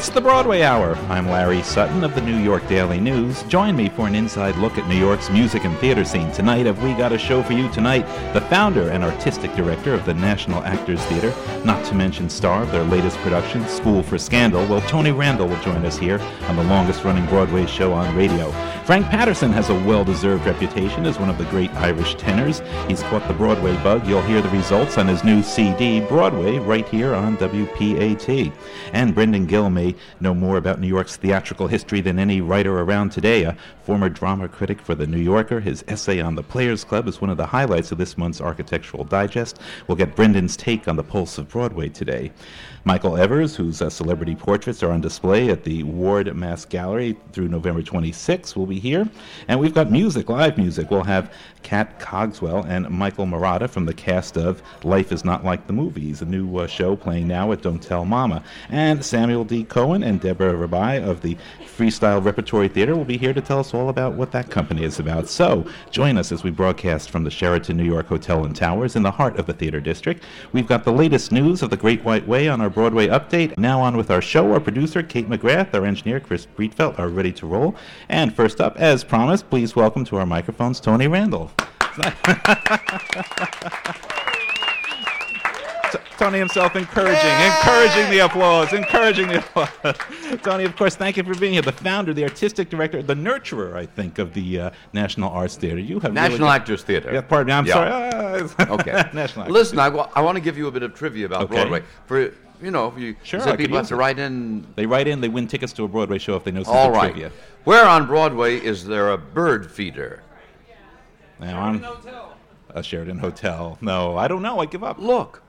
It's the Broadway Hour. I'm Larry Sutton of the New York Daily News. Join me for an inside look at New York's music and theater scene. Tonight, have we got a show for you tonight? The founder and artistic director of the National Actors Theatre, not to mention star of their latest production, School for Scandal. Well, Tony Randall will join us here on the longest-running Broadway show on radio. Frank Patterson has a well-deserved reputation as one of the great Irish tenors. He's caught the Broadway bug. You'll hear the results on his new CD, Broadway, right here on WPAT. And Brendan Gill may know more about New York's theatrical history than any writer around today. A former drama critic for The New Yorker, his essay on the Players Club is one of the highlights of this month's Architectural Digest. We'll get Brendan's take on the pulse of Broadway today. Michael Evers, whose celebrity portraits are on display at the Ward-Nasse Gallery through November 26, will be here. And we've got music, live music. We'll have Kat Cogswell and Michael Morata from the cast of Life Is Not Like the Movies, a new show playing now at Don't Tell Mama. And Samuel D. Cohen and Deborah Rabai of the Freestyle Repertory Theater will be here to tell us all about what that company is about. So join us as we broadcast from the Sheraton New York Hotel and Towers in the heart of the Theater District. We've got the latest news of the Great White Way on our Broadway update. Now on with our show. Our producer, Kate McGrath, our engineer, Chris Breitfeld, are ready to roll. And first up, as promised, please welcome to our microphones, Tony Randall. Tony himself encouraging the applause. Tony, of course, thank you for being here. The founder, the artistic director, the nurturer, I think, of the National Arts Theatre. You have National really Actors Theatre. Yeah, pardon me, I'm sorry. Okay. National Actors. Listen, I want to give you a bit of trivia about Broadway. For people have to write in. They write in. They win tickets to a Broadway show if they know something trivia. All right. Where on Broadway is there a bird feeder? Now a Sheridan Hotel. No, I don't know. I give up. Look.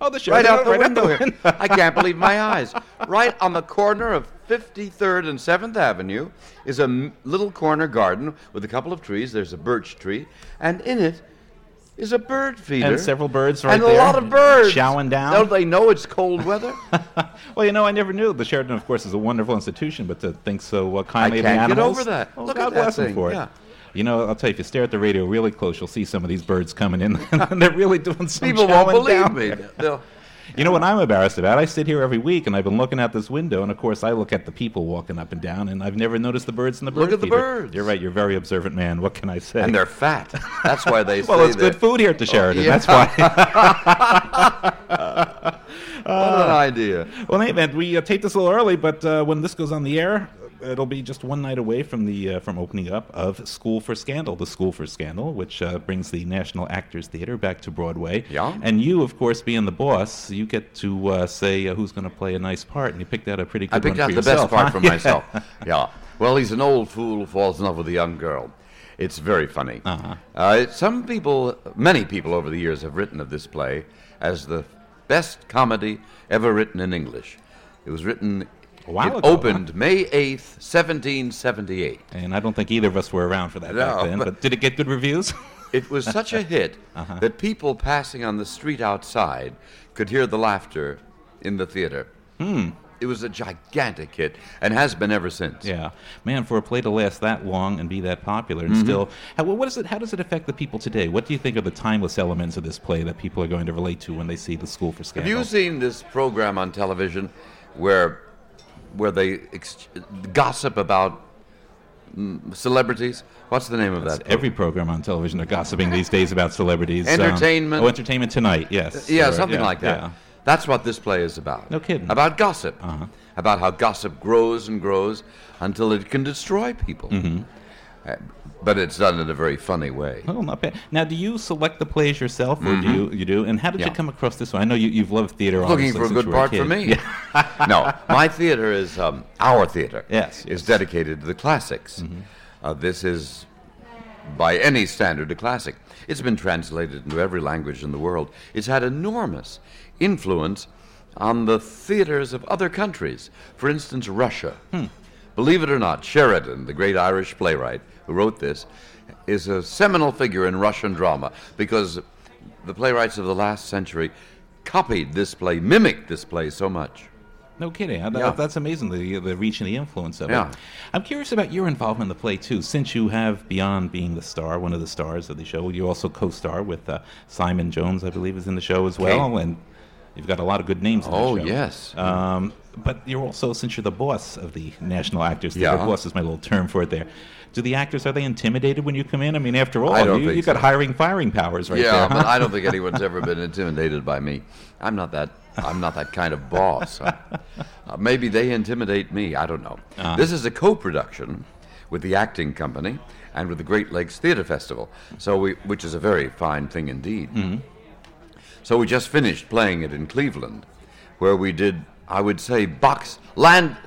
Oh, the Sheridan. Right out the window. Here. I can't believe my eyes. Right on the corner of 53rd and 7th Avenue is a little corner garden with a couple of trees. There's a birch tree, and in it is a bird feeder. And several birds right there. And a lot of birds. Chowing down. Don't they know it's cold weather? Well, I never knew. The Sheridan, of course, is a wonderful institution, but to think so kindly of animals. I can't get over that. Oh, look God at that bless thing. Him for it. Yeah. I'll tell you, if you stare at the radio really close, you'll see some of these birds coming in, and they're really doing some chowing down. People won't believe me. You know what I'm embarrassed about? I sit here every week, and I've been looking out this window, and, of course, I look at the people walking up and down, and I've never noticed the birds in the bird feeder. Look at the birds. You're right. You're a very observant man. What can I say? And they're fat. That's why they say that. Well, it's good food here at the Sheridan. Yeah. That's why. What an idea. Well, hey, man, we taped this a little early, but when this goes on the air, it'll be just one night away from the opening up of School for Scandal, which brings the National Actors Theatre back to Broadway. Yeah. And you, of course, being the boss, you get to say who's going to play a nice part, and you picked out a pretty good one for yourself. I picked out the best part for myself. Yeah. Well, he's an old fool who falls in love with a young girl. It's very funny. Uh-huh. Many people over the years have written of this play as the best comedy ever written in English. It was written... It opened May 8th, 1778. And I don't think either of us were around for that back then, but did it get good reviews? It was such a hit that people passing on the street outside could hear the laughter in the theater. Hmm. It was a gigantic hit and has been ever since. Yeah. Man, for a play to last that long and be that popular and still... How does it affect the people today? What do you think are the timeless elements of this play that people are going to relate to when they see the School for Scandal? Have you seen this program on television where they gossip about celebrities? What's the name of that? Every program on television are gossiping these days about celebrities. Entertainment. Entertainment Tonight, yes. Like that. Yeah. That's what this play is about. No kidding. About gossip. Uh-huh. About how gossip grows and grows until it can destroy people. Mm-hmm. But it's done in a very funny way. Well, not bad. Now, do you select the plays yourself, or do you? And how did you come across this one? I know you've loved theater. Looking for a good part for me. Yeah. No, my theater is our theater. Yes, is dedicated to the classics. Mm-hmm. This is, by any standard, a classic. It's been translated into every language in the world. It's had enormous influence on the theaters of other countries. For instance, Russia. Hmm. Believe it or not, Sheridan, the great Irish playwright who wrote this, is a seminal figure in Russian drama because the playwrights of the last century copied this play, mimicked this play so much. No kidding. That's amazing, the reach and the influence of it. I'm curious about your involvement in the play, too, since you have, beyond being the star, one of the stars of the show, you also co-star with Simon Jones, I believe, is in the show as well. Kate. And You've got a lot of good names in that show. Oh, yes. But you're also, since you're the boss of the National Actors Theatre, boss is my little term for it there, do the actors, are they intimidated when you come in? I mean, after all, you've got hiring, firing powers right there. Yeah, but I don't think anyone's ever been intimidated by me. I'm not that kind of boss. Maybe they intimidate me. I don't know. This is a co-production with the acting company and with the Great Lakes Theatre Festival, which is a very fine thing indeed. Mm-hmm. So we just finished playing it in Cleveland, where we did, I would say, landmark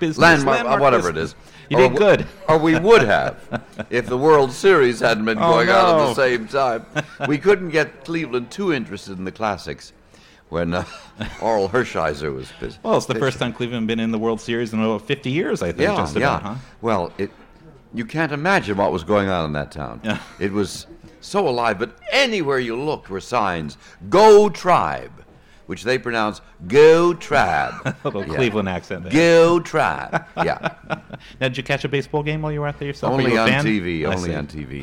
business. You did good. Or we would have, if the World Series hadn't been going on at the same time. We couldn't get Cleveland too interested in the classics when Oral Hershiser was busy. Well, it's the first time Cleveland been in the World Series in over 50 years, I think, just about. Well, you can't imagine what was going on in that town. Yeah. It was so alive, but anywhere you looked were signs, Go Tribe, which they pronounce Go Tribe. A little Cleveland accent there. Go Tribe, yeah. Now, did you catch a baseball game while you were out there yourself? Only on TV.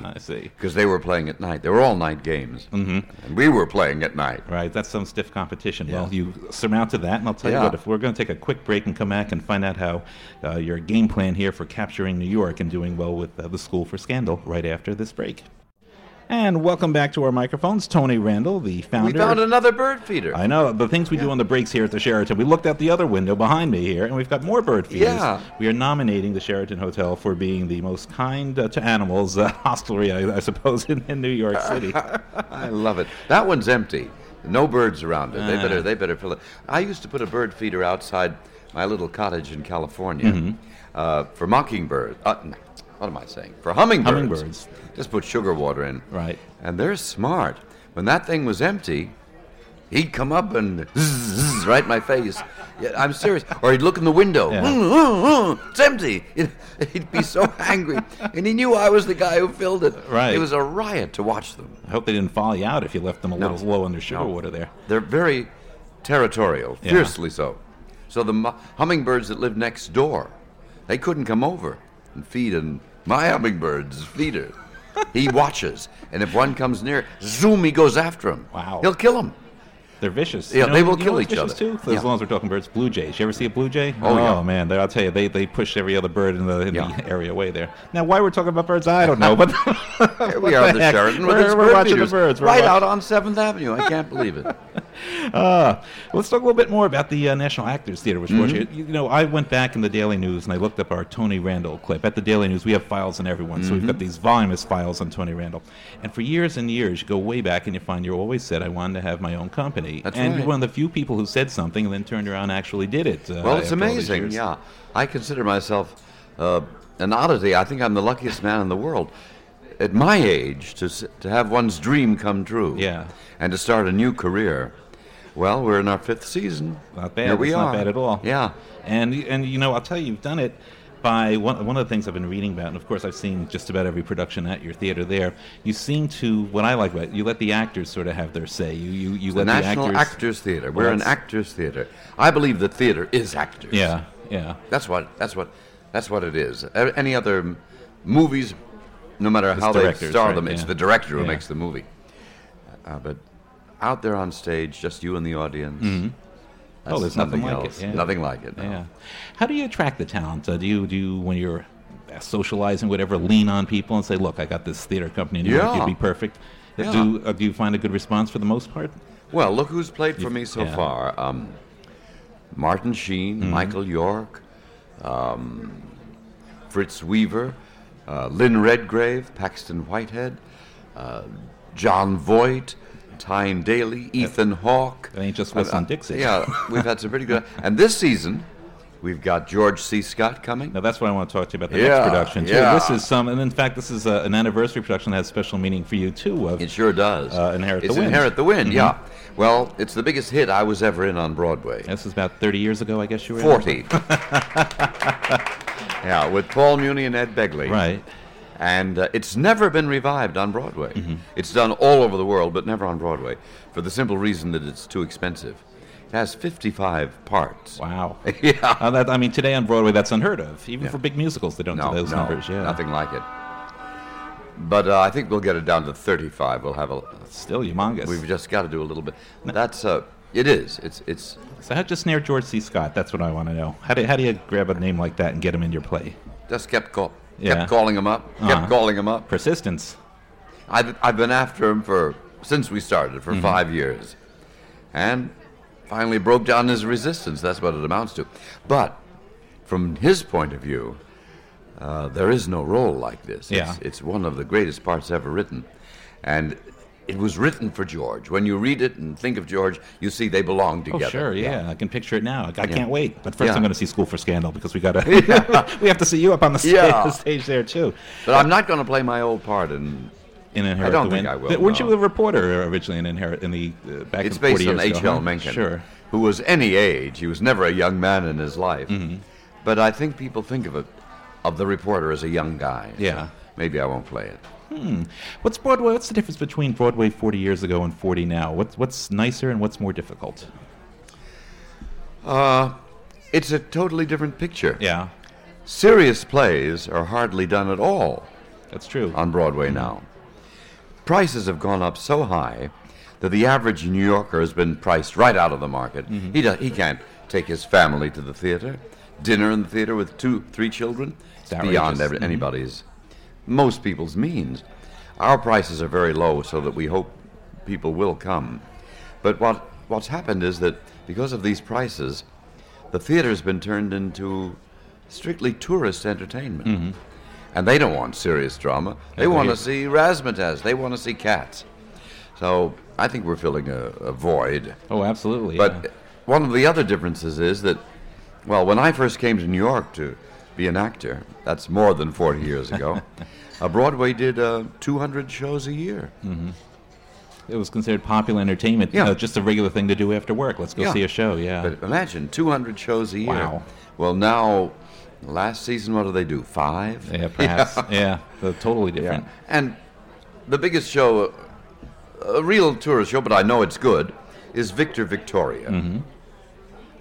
I see. Because they were playing at night. They were all night games. Mm-hmm. And we were playing at night. Right, that's some stiff competition. Yeah. Well, you surmounted that, and I'll tell you what, if we're going to take a quick break and come back and find out how your game plan here for capturing New York and doing well with the School for Scandal right after this break. And welcome back to our microphones. Tony Randall, the founder. We found another bird feeder. I know. The things we do on the breaks here at the Sheraton. We looked out the other window behind me here, and we've got more bird feeders. Yeah. We are nominating the Sheraton Hotel for being the most kind to animals hostelry, I suppose, in New York City. I love it. That one's empty. No birds around it. They better fill it. I used to put a bird feeder outside my little cottage in California for mockingbirds. What am I saying? For hummingbirds. Just put sugar water in. Right. And they're smart. When that thing was empty, he'd come up and zzz, right in my face. Yeah, I'm serious. Or he'd look in the window. Yeah. It's empty. He'd be so angry. And he knew I was the guy who filled it. Right. It was a riot to watch them. I hope they didn't follow you out if you left them a little low on their sugar water there. They're very territorial, fiercely so. So the hummingbirds that lived next door, they couldn't come over and feed and... My hummingbird's feeder. He watches, and if one comes near, zoom, he goes after him. Wow. He'll kill him. They're vicious. Yeah, they will kill each other. Too? Yeah. As long as we're talking birds, blue jays. You ever see a blue jay? Oh, man. I'll tell you, they push every other bird in the area away there. Now, why we're talking about birds, I don't know. But here we are at the Sheraton. We're watching the birds. Out on 7th Avenue. I can't believe it. Let's talk a little bit more about the National Actors Theatre, which was here. You know, I went back in the Daily News and I looked up our Tony Randall clip. At the Daily News, we have files on everyone, so we've got these voluminous files on Tony Randall. And years, you go way back and you find you always said, I wanted to have my own company. That's and right. You're one of the few people who said something and then turned around and actually did it. Well, it's amazing, yeah. I consider myself an oddity. I think I'm the luckiest man in the world. At my age, to have one's dream come true and to start a new career, well, we're in our 5th season. Not bad. Not bad at all. Yeah. And you know, I'll tell you, you've done it by one of the things I've been reading about, and of course I've seen just about every production at your theater there. You seem to, what I like about it, you let the actors sort of have their say. You let the actors... National Actors Theater. We're an actors theater. I believe that theater is actors. Yeah, yeah. That's what it is. Any other movies... No matter how they star them, it's the director who makes the movie. But out there on stage, just you and the audience. Mm-hmm. There's nothing else. Like it. Yeah. Nothing like it. No. Yeah. How do you attract the talent? Do you when you're socializing, whatever, lean on people and say, "Look, I got this theater company. And you'd be perfect." Yeah. Do you find a good response for the most part? Well, look who's played for me so far: Martin Sheen, Michael York, Fritz Weaver. Lynn Redgrave, Paxton Whitehead, John Voight, Tyne Daly, Ethan Hawke. That ain't just Wilson Dixie. Yeah, we've had some pretty good... And this season, we've got George C. Scott coming. Now, that's what I want to talk to you about, the next production, too. Yeah. This is some... And, in fact, this is an anniversary production that has special meaning for you, too. It sure does. Inherit the Wind, yeah. Well, it's the biggest hit I was ever in on Broadway. This is about 30 years ago, I guess you were 40. Yeah, with Paul Muni and Ed Begley. Right. And it's never been revived on Broadway. Mm-hmm. It's done all over the world, but never on Broadway, for the simple reason that it's too expensive. It has 55 parts. Wow. Yeah. Today on Broadway, that's unheard of. Even for big musicals, they don't do those numbers. Yeah. Nothing like it. But I think we'll get it down to 35. We'll have a... Still humongous. We've just got to do a little bit. That's... It is. It's. So how'd you snare George C. Scott? That's what I want to know. How do you grab a name like that and get him in your play? Just kept calling him up. Kept calling him up. Persistence. I've been after him since we started for 5 years, and finally broke down his resistance. That's what it amounts to. But from his point of view, there is no role like this. Yeah. It's one of the greatest parts ever written, and. It was written for George. When you read it and think of George, you see they belong together. Oh, sure, yeah. I can picture it now. I can't wait. But first I'm going to see School for Scandal because we have to see you up on the stage there, too. But I'm not going to play my old part in Inherit the Wind. I don't think I will. But weren't you a reporter originally in Inherit in the back in 40 years ago? It's based on H.L. Mencken, sure. Who was any age. He was never a young man in his life. Mm-hmm. But I think people think of the reporter as a young guy. Yeah. So maybe I won't play it. What's Broadway? What's the difference between Broadway 40 years ago and 40 now? What's nicer and what's more difficult? It's a totally different picture. Yeah. Serious plays are hardly done at all. That's true. On Broadway now. Prices have gone up so high that the average New Yorker has been priced right out of the market. Mm-hmm. He can't take his family to the theater. Dinner in the theater with 2-3 children. It's beyond anybody's... most people's means. Our prices are very low so that we hope people will come. But what's happened is that because of these prices, the theater's been turned into strictly tourist entertainment. Mm-hmm. And they don't want serious drama. They want to see razzmatazz. They want to see cats. So I think we're filling a void. Oh, absolutely. But one of the other differences is that, well, when I first came to New York to be an actor, that's more than 40 years ago, Broadway did 200 shows a year. Mm-hmm. It was considered popular entertainment, just a regular thing to do after work. Let's go see a show, But imagine, 200 shows a year. Wow. Well, now, last season, what do they do, 5? Yeah, perhaps. Yeah, they're totally different. Yeah. And the biggest show, a real tourist show, but I know it's good, is Victor Victoria. Mm-hmm.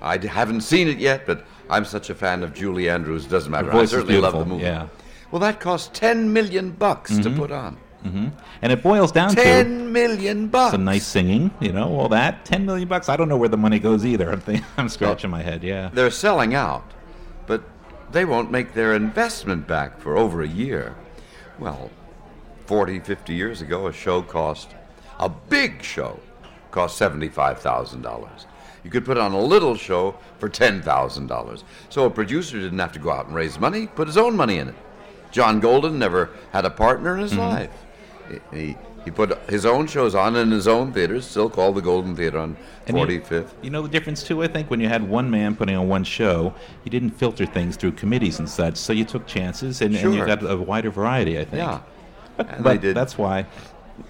I haven't seen it yet, but I'm such a fan of Julie Andrews, doesn't matter. I certainly love the movie. Yeah. Well, that cost $10 million to put on. Mm-hmm. And it boils down to $10 million. Some nice singing, all that. $10 million. I don't know where the money goes either. I'm scratching my head. Yeah. They're selling out, but they won't make their investment back for over a year. Well, 40, 50 years ago, a big show cost $75,000. You could put on a little show for $10,000. So a producer didn't have to go out and raise money, put his own money in it. John Golden never had a partner in his life. He put his own shows on in his own theaters, still called the Golden Theater on 45th. You know the difference, too, I think, when you had one man putting on one show, you didn't filter things through committees and such, so you took chances and you got a wider variety, I think. Yeah, but they did. That's why.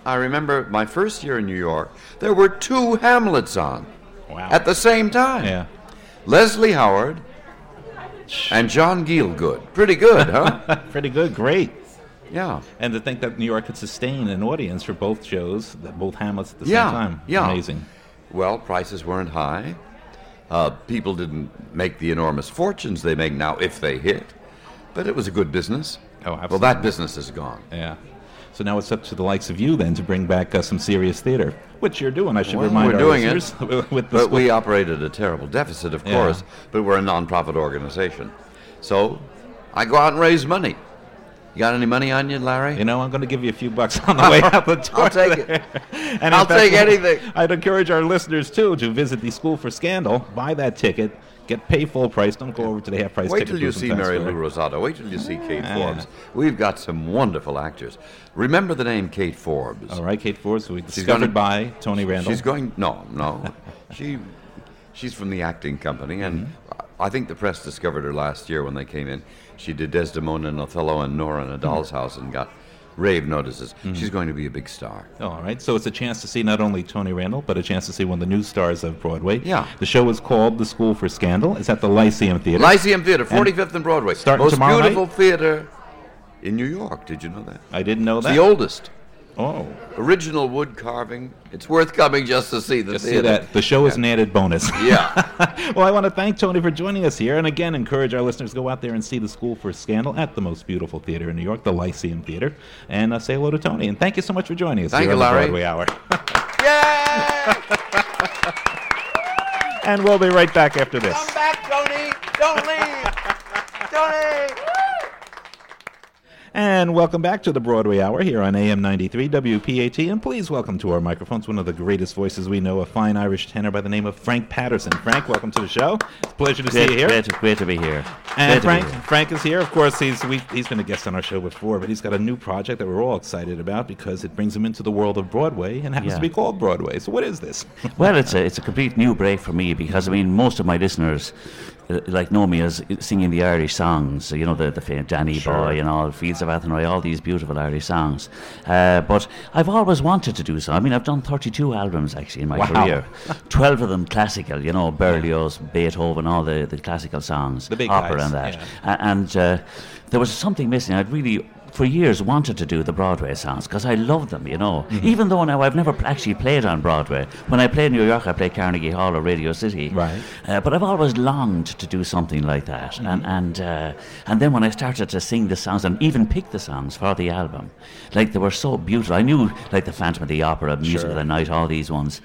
I remember my first year in New York, there were 2 Hamlets on. Wow. At the same time. Yeah. Leslie Howard and John Gielgud. Pretty good, huh? Pretty good, great. Yeah. And to think that New York could sustain an audience for both shows, both Hamlets at the same time. Yeah. Amazing. Well, prices weren't high. People didn't make the enormous fortunes they make now if they hit. But it was a good business. Oh, absolutely. Well, that business is gone. Yeah. So now it's up to the likes of you, then, to bring back some serious theater, which you're doing, I should remind our listeners. We're doing it, but we operate at a terrible deficit, of course, but we're a non-profit organization. So I go out and raise money. You got any money on you, Larry? I'm going to give you a few bucks on the way out the door. I'll take it. And I'll take anything. I'd encourage our listeners, too, to visit the School for Scandal, buy that ticket, pay full price. Don't go over to the half price. Wait till you see Mary Lou Rosado. Wait till you see Kate Forbes. We've got some wonderful actors. Remember the name Kate Forbes. All right, Kate Forbes, who was discovered by Tony Randall. No. She's from the acting company, and I think the press discovered her last year when they came in. She did Desdemona and Othello and Nora in a Doll's House and got rave notices. Mm-hmm. She's going to be a big star. All right. So it's a chance to see not only Tony Randall, but a chance to see one of the new stars of Broadway. Yeah. The show is called The School for Scandal. It's at the Lyceum Theater. Lyceum Theater, 45th and Broadway. Starting tomorrow night. Most beautiful theater in New York. Did you know that? I didn't know that. It's the oldest. Oh. Original wood carving. It's worth coming just to see the theater. See that. The show is an added bonus. Yeah. Well, I want to thank Tony for joining us here, and again, encourage our listeners to go out there and see The School for Scandal at the most beautiful theater in New York, the Lyceum Theater, and say hello to Tony. And thank you so much for joining us here on the Broadway Hour. Yay! And we'll be right back after this. Come back, Tony! Don't leave! Tony! And welcome back to the Broadway Hour here on AM 93 WPAT. And please welcome to our microphones one of the greatest voices we know, a fine Irish tenor by the name of Frank Patterson. Frank, welcome to the show. It's a pleasure to see you here. Great to be here. And Frank is here. Of course, he's been a guest on our show before, but he's got a new project that we're all excited about because it brings him into the world of Broadway and happens to be called Broadway. So what is this? Well, it's a complete new break for me because, I mean, most of my listeners know me as singing the Irish songs, you know, the Danny Boy and all, Fields of Athenry, all these beautiful Irish songs. But I've always wanted to do so. I mean, I've done 32 albums, actually, in my career. 12 of them classical, you know, Berlioz, Beethoven, all the classical songs, the big opera guys, and that. Yeah. And there was something missing. I'd really, for years, wanted to do the Broadway songs because I loved them, you know. Mm-hmm. Even though now I've never actually played on Broadway. When I played in New York, I played Carnegie Hall or Radio City. Right. But I've always longed to do something like that. Mm-hmm. And then when I started to sing the songs and even pick the songs for the album, like they were so beautiful. I knew like the Phantom of the Opera, Music of the Night, all these ones.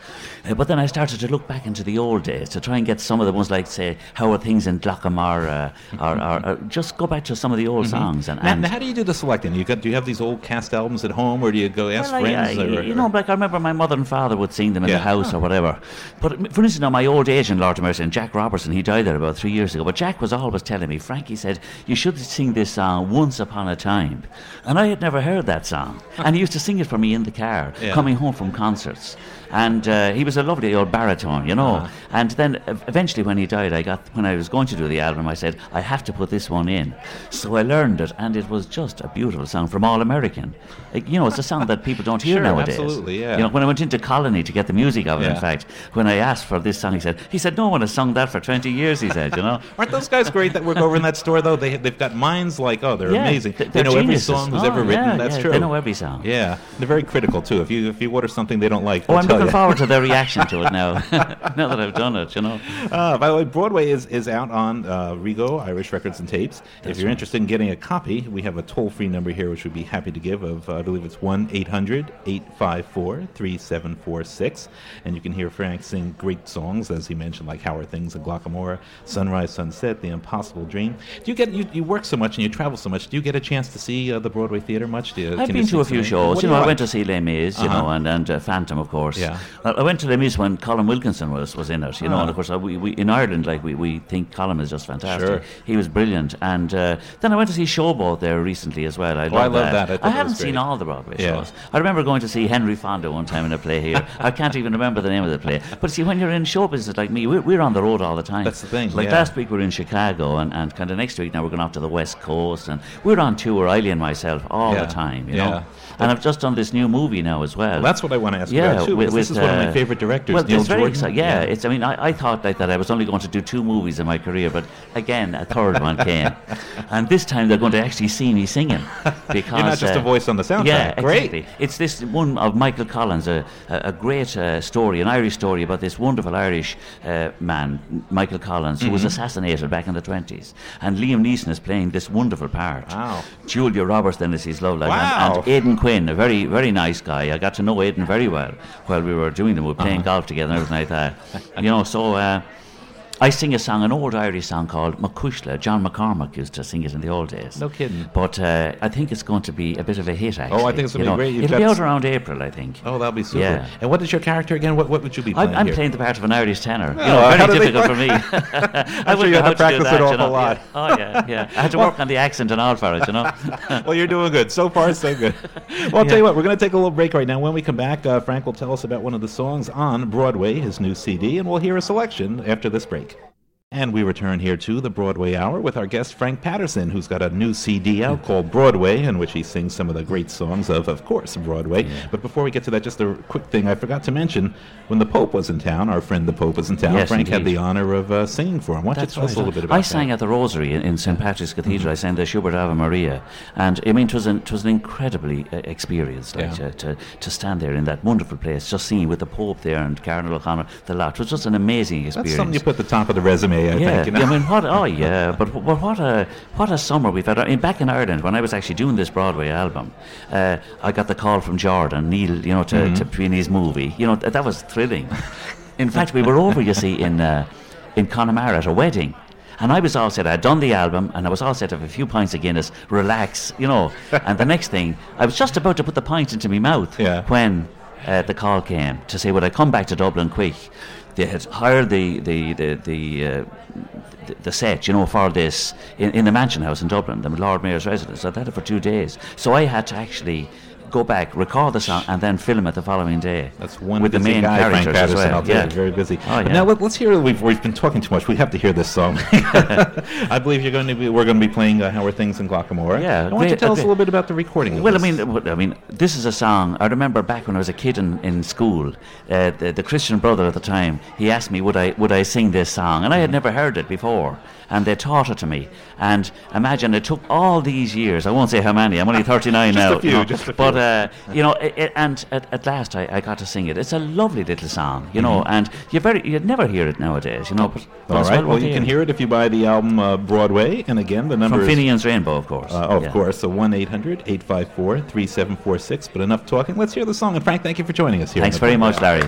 But then I started to look back into the old days to try and get some of the ones like, say, How Are Things in Glocca Morra, or just go back to some of the old songs. And how do you do the selection? Do you have these old cast albums at home, or do you go ask friends? I remember my mother and father would sing them in the house or whatever. But for instance, now my old agent, Lord Mercy, and Jack Robertson, he died there about 3 years ago. But Jack was always telling me, Frankie said, you should sing this song, Once Upon a Time. And I had never heard that song. And he used to sing it for me in the car, coming home from concerts. And he was a lovely old baritone, you know. And then eventually when he died, when I was going to do the album, I said, I have to put this one in. So I learned it, and it was just a beautiful song from All American. You know, it's a song that people don't hear nowadays. Absolutely, yeah. You know, when I went into Colony to get the music of it, in fact, when I asked for this song, he said, no one has sung that for 20 years, he said, you know. Aren't those guys great that work over in that store, though? They've got minds like, they're amazing. They know geniuses. Every song who's ever written. That's true. They know every song. Yeah. They're very critical, too. If you order something they don't like, looking forward to their reaction to it now, now that I've done it, you know. By the way, Broadway is out on Rigo, Irish Records and Tapes. If you're interested in getting a copy, we have a toll-free number here, which we'd be happy to give, of I believe it's 1-800-854-3746. And you can hear Frank sing great songs, as he mentioned, like How Are Things in Glocca Morra, Sunrise, Sunset, The Impossible Dream. Do you get, you work so much and you travel so much, do you get a chance to see the Broadway theater much? I've been to a few shows. You know, I went to see Les Mis, you know, and Phantom, of course. Yeah. I went to Les Mis when Colin Wilkinson was in it, you know, and of course we in Ireland, like we think Colin is just fantastic. Sure. He was brilliant, and then I went to see Showboat there recently as well. I love that. I haven't seen all the Broadway shows. I remember going to see Henry Fonda one time in a play here. I can't even remember the name of the play. But see, when you're in show business like me, we're on the road all the time. That's the thing. Like last week we were in Chicago, and kind of next week now we're going off to the West Coast, and we're on tour, Eileen and myself, all the time, you know. And I've just done this new movie now as well. Well, that's what I want to ask about too. This is one of my favorite directors, Neil Jordan. Very exciting. Yeah, yeah. I thought like that I was only going to do two movies in my career, but again, a third one came, and this time they're going to actually see me singing because you're not just a voice on the soundtrack. Yeah, exactly. Great. It's this one of Michael Collins, a great story, an Irish story about this wonderful Irish man, Michael Collins, who was assassinated back in the 1920s, and Liam Neeson is playing this wonderful part. Wow. Julia Roberts then is his love life, and Aidan Quinn, a very, very nice guy. I got to know Aidan very well while we were doing them. We were playing golf together and everything like that. You know, so I sing a song, an old Irish song called Macushla. John McCormack used to sing it in the old days. No kidding. But I think it's going to be a bit of a hit, actually. Oh, I think it's going to be great. It'll be out around April, I think. Oh, that'll be super. Yeah. And what is your character again? What would you be playing? I'm playing the part of an Irish tenor. No, very difficult for me. I'm sure you had to practice it an awful lot. Yeah. Oh, yeah. I had to work on the accent and all for it, you know. Well, you're doing good. So far, so good. Well, I'll tell you what, we're going to take a little break right now. When we come back, Frank will tell us about one of the songs on Broadway, his new CD, and we'll hear a selection after this break. And we return here to the Broadway Hour with our guest Frank Patterson, who's got a new CD out called Broadway, in which he sings some of the great songs of course, Broadway. Yeah. But before we get to that, just a quick thing I forgot to mention. When the Pope was in town, our friend the Pope was in town, yes, Frank indeed. Had the honor of singing for him. Why don't you tell us a little bit about that? I sang at the Rosary in St. Patrick's Cathedral. I sang the Schubert Ave Maria. And, I mean, it was an incredibly experience to stand there in that wonderful place, just singing with the Pope there and Cardinal O'Connor, the lot. It was just an amazing experience. That's something you put at the top of the resume. I think, you know? I mean, what a summer we've had. I mean, back in Ireland, when I was actually doing this Broadway album, I got the call from Jordan Neil, you know, to be in his movie. You know, that was thrilling. In fact, we were over, you see, in Connemara at a wedding. And I was all set. I'd done the album, and I was all set to have a few pints of Guinness, relax, you know. And the next thing, I was just about to put the pint into my mouth when the call came to say, would I come back to Dublin quick? They had hired the set, you know, for this in the Mansion House in Dublin, the Lord Mayor's residence. I'd had it for 2 days. So I had to actually go back, record the song, and then film it the following day. That's one with busy the main guy, characters Frank Patterson, as well. I'll tell you, very busy. Oh, yeah. Now let's hear. We've been talking too much. We have to hear this song. I believe we're going to be playing "How Are Things" in Glocca Morra. Yeah. Why don't you tell us a little bit about the recording? I mean, this is a song. I remember back when I was a kid in school, the Christian brother at the time, he asked me, "Would I sing this song?" And I had never heard it before. And they taught it to me. And imagine, it took all these years. I won't say how many. I'm only 39 just now. A few, you know, just a few. But you know, and at last I got to sing it. It's a lovely little song, you know. And you'd never hear it nowadays, you know. But all right. Well, you can hear it if you buy the album Broadway. And again, the number from Finian's Rainbow, of course. Of course. So 1-800-854-3746. But enough talking. Let's hear the song. And Frank, thank you for joining us here. Thanks very much, Larry.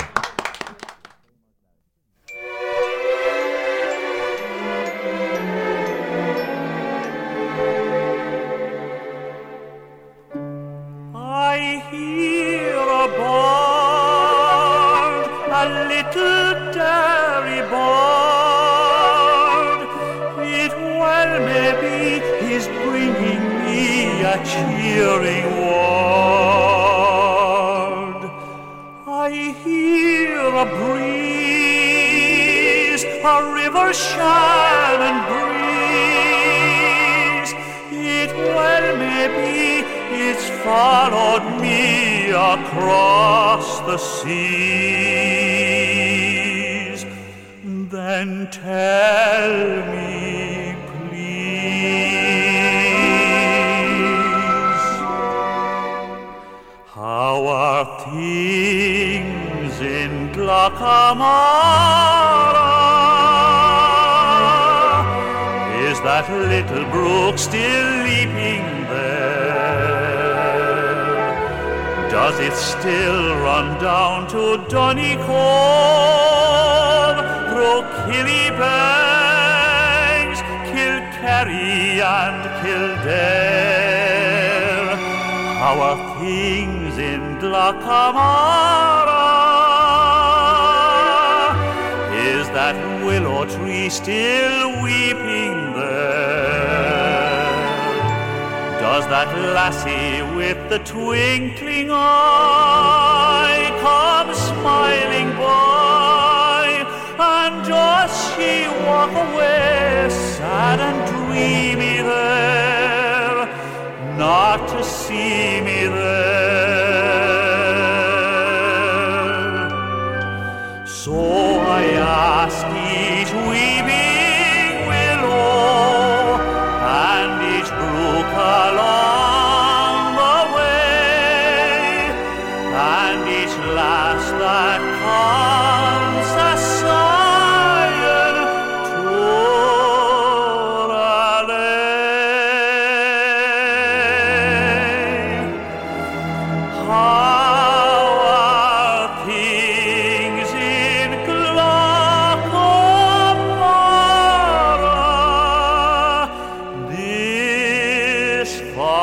Wow.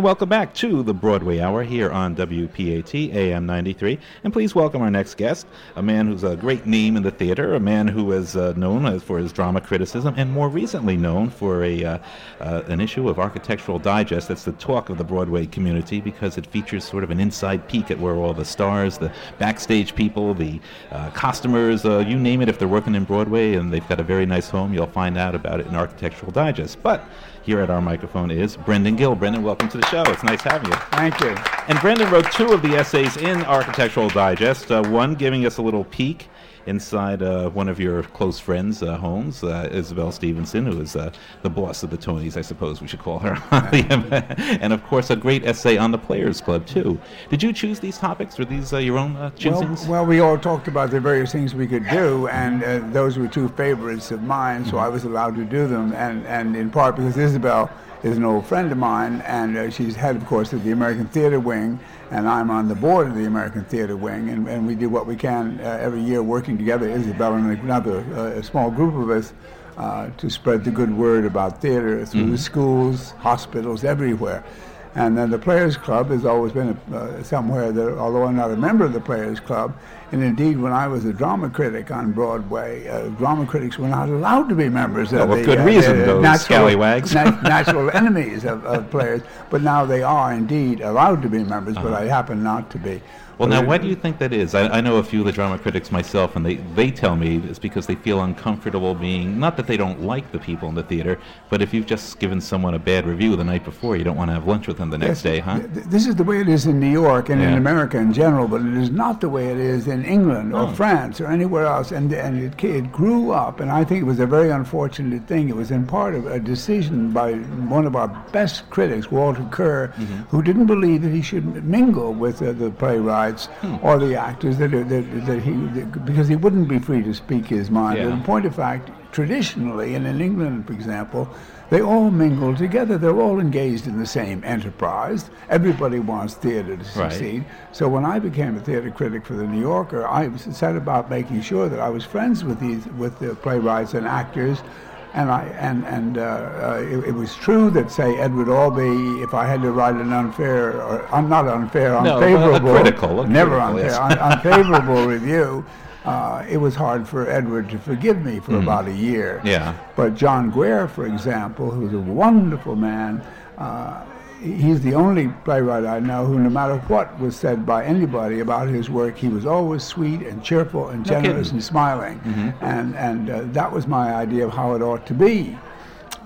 and welcome back to the Broadway Hour here on WPAT AM 93. And please welcome our next guest, a man who's a great name in the theater, a man who is known for his drama criticism, and more recently known for an issue of Architectural Digest that's the talk of the Broadway community because it features sort of an inside peek at where all the stars, the backstage people, the costumers, you name it, if they're working in Broadway and they've got a very nice home, you'll find out about it in Architectural Digest. But here at our microphone is Brendan Gill. Brendan, welcome to the show. It's nice having you. Thank you. And Brendan wrote two of the essays in Architectural Digest, one giving us a little peek inside one of your close friends' homes, Isabel Stevenson, who is the boss of the Tonys, I suppose we should call her. And, of course, a great essay on the Players Club, too. Did you choose these topics? Were these your own choosings? Well, we all talked about the various things we could do, and those were two favorites of mine, so I was allowed to do them, and in part because Isabel is an old friend of mine, and she's head, of course, of the American Theatre Wing, and I'm on the board of the American Theatre Wing, and we do what we can every year working together, Isabel and another small group of us, to spread the good word about theatre through the schools, hospitals, everywhere. And then the Players Club has always been somewhere that, although I'm not a member of the Players Club, and indeed when I was a drama critic on Broadway, drama critics were not allowed to be members of the good reason, those scallywags. Natural enemies of players, but now they are indeed allowed to be members, but I happen not to be. Well, now, why do you think that is? I know a few of the drama critics myself, and they tell me it's because they feel uncomfortable being, not that they don't like the people in the theater, but if you've just given someone a bad review the night before, you don't want to have lunch with them the next day, huh? This is the way it is in New York and in America in general, but it is not the way it is in England or France or anywhere else, and it grew up, and I think it was a very unfortunate thing. It was in part of a decision by one of our best critics, Walter Kerr, who didn't believe that he should mingle with the playwright or the actors that because he wouldn't be free to speak his mind. Yeah. In point of fact, traditionally, and in England, for example, they all mingle together. They're all engaged in the same enterprise. Everybody wants theater to succeed. So when I became a theater critic for The New Yorker, I set about making sure that I was friends with the playwrights and actors. And it was true that, say, Edward Albee, if I had to write an unfair, or not unfair, unfavorable, unfavorable review, it was hard for Edward to forgive me for about a year. Yeah. But John Guare, for example, who's a wonderful man, he's the only playwright I know who, no matter what was said by anybody about his work, he was always sweet and cheerful and generous and smiling. And that was my idea of how it ought to be.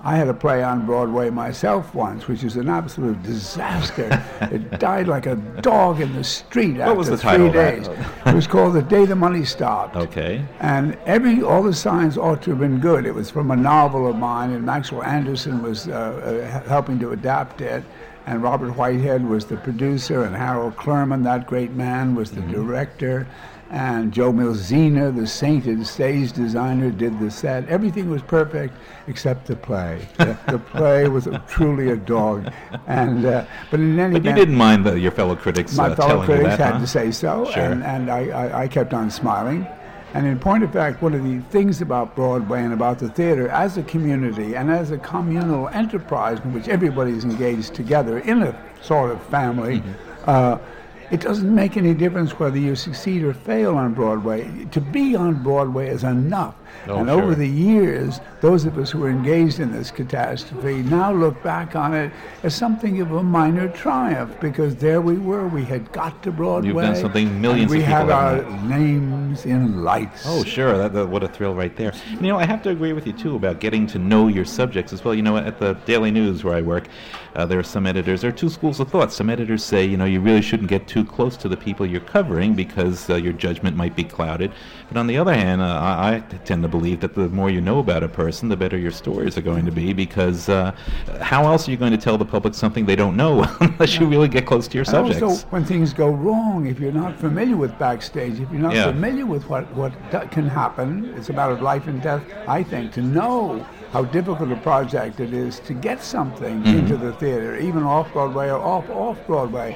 I had a play on Broadway myself once, which is an absolute disaster. It died like a dog in the street after 3 days. It was called The Day the Money Stopped. Okay. And all the signs ought to have been good. It was from a novel of mine, and Maxwell Anderson was helping to adapt it. And Robert Whitehead was the producer, and Harold Clerman, that great man, was the director. And Joe Milzina, the sainted stage designer, did the set. Everything was perfect except the play. The play was truly a dog. And but in any event, you didn't mind your fellow critics telling you that, my fellow critics had to say so, sure. and I kept on smiling. And in point of fact, one of the things about Broadway and about the theater as a community and as a communal enterprise in which everybody's engaged together in a sort of family, it doesn't make any difference whether you succeed or fail on Broadway. To be on Broadway is enough. Over the years, those of us who were engaged in this catastrophe now look back on it as something of a minor triumph, because there we were. We had got to Broadway. You've done something millions of people have done. We had our names in lights. Oh, sure. What a thrill right there. And, I have to agree with you, too, about getting to know your subjects as well. At the Daily News where I work, there are some editors. There are two schools of thought. Some editors say, you really shouldn't get too close to the people you're covering because your judgment might be clouded. But on the other hand, I tend to believe that the more you know about a person, the better your stories are going to be, because how else are you going to tell the public something they don't know unless you really get close to your subjects? And also, when things go wrong, if you're not familiar with backstage, if you're not familiar with what can happen, it's a matter of life and death, I think, to know how difficult a project it is to get something into the theater, even off-Broadway or off-off-Broadway.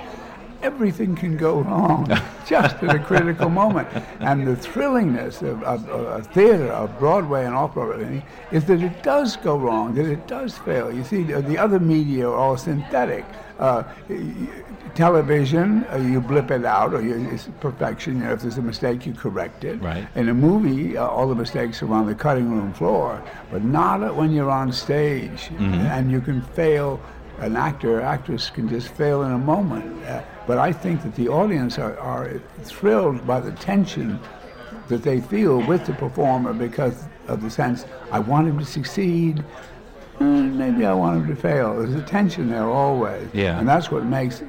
everything can go wrong just at a critical moment. And the thrillingness of theater, of Broadway and opera, is that it does go wrong, that it does fail. You see, the other media are all synthetic. Television, you blip it out, or it's perfection. You know, if there's a mistake, you correct it. Right. In a movie, all the mistakes are on the cutting room floor, but not when you're on stage, and you can fail. An actor or actress can just fail in a moment. But I think that the audience are thrilled by the tension that they feel with the performer because of the sense, I want him to succeed, maybe I want him to fail. There's a tension there always. Yeah. And that's what makes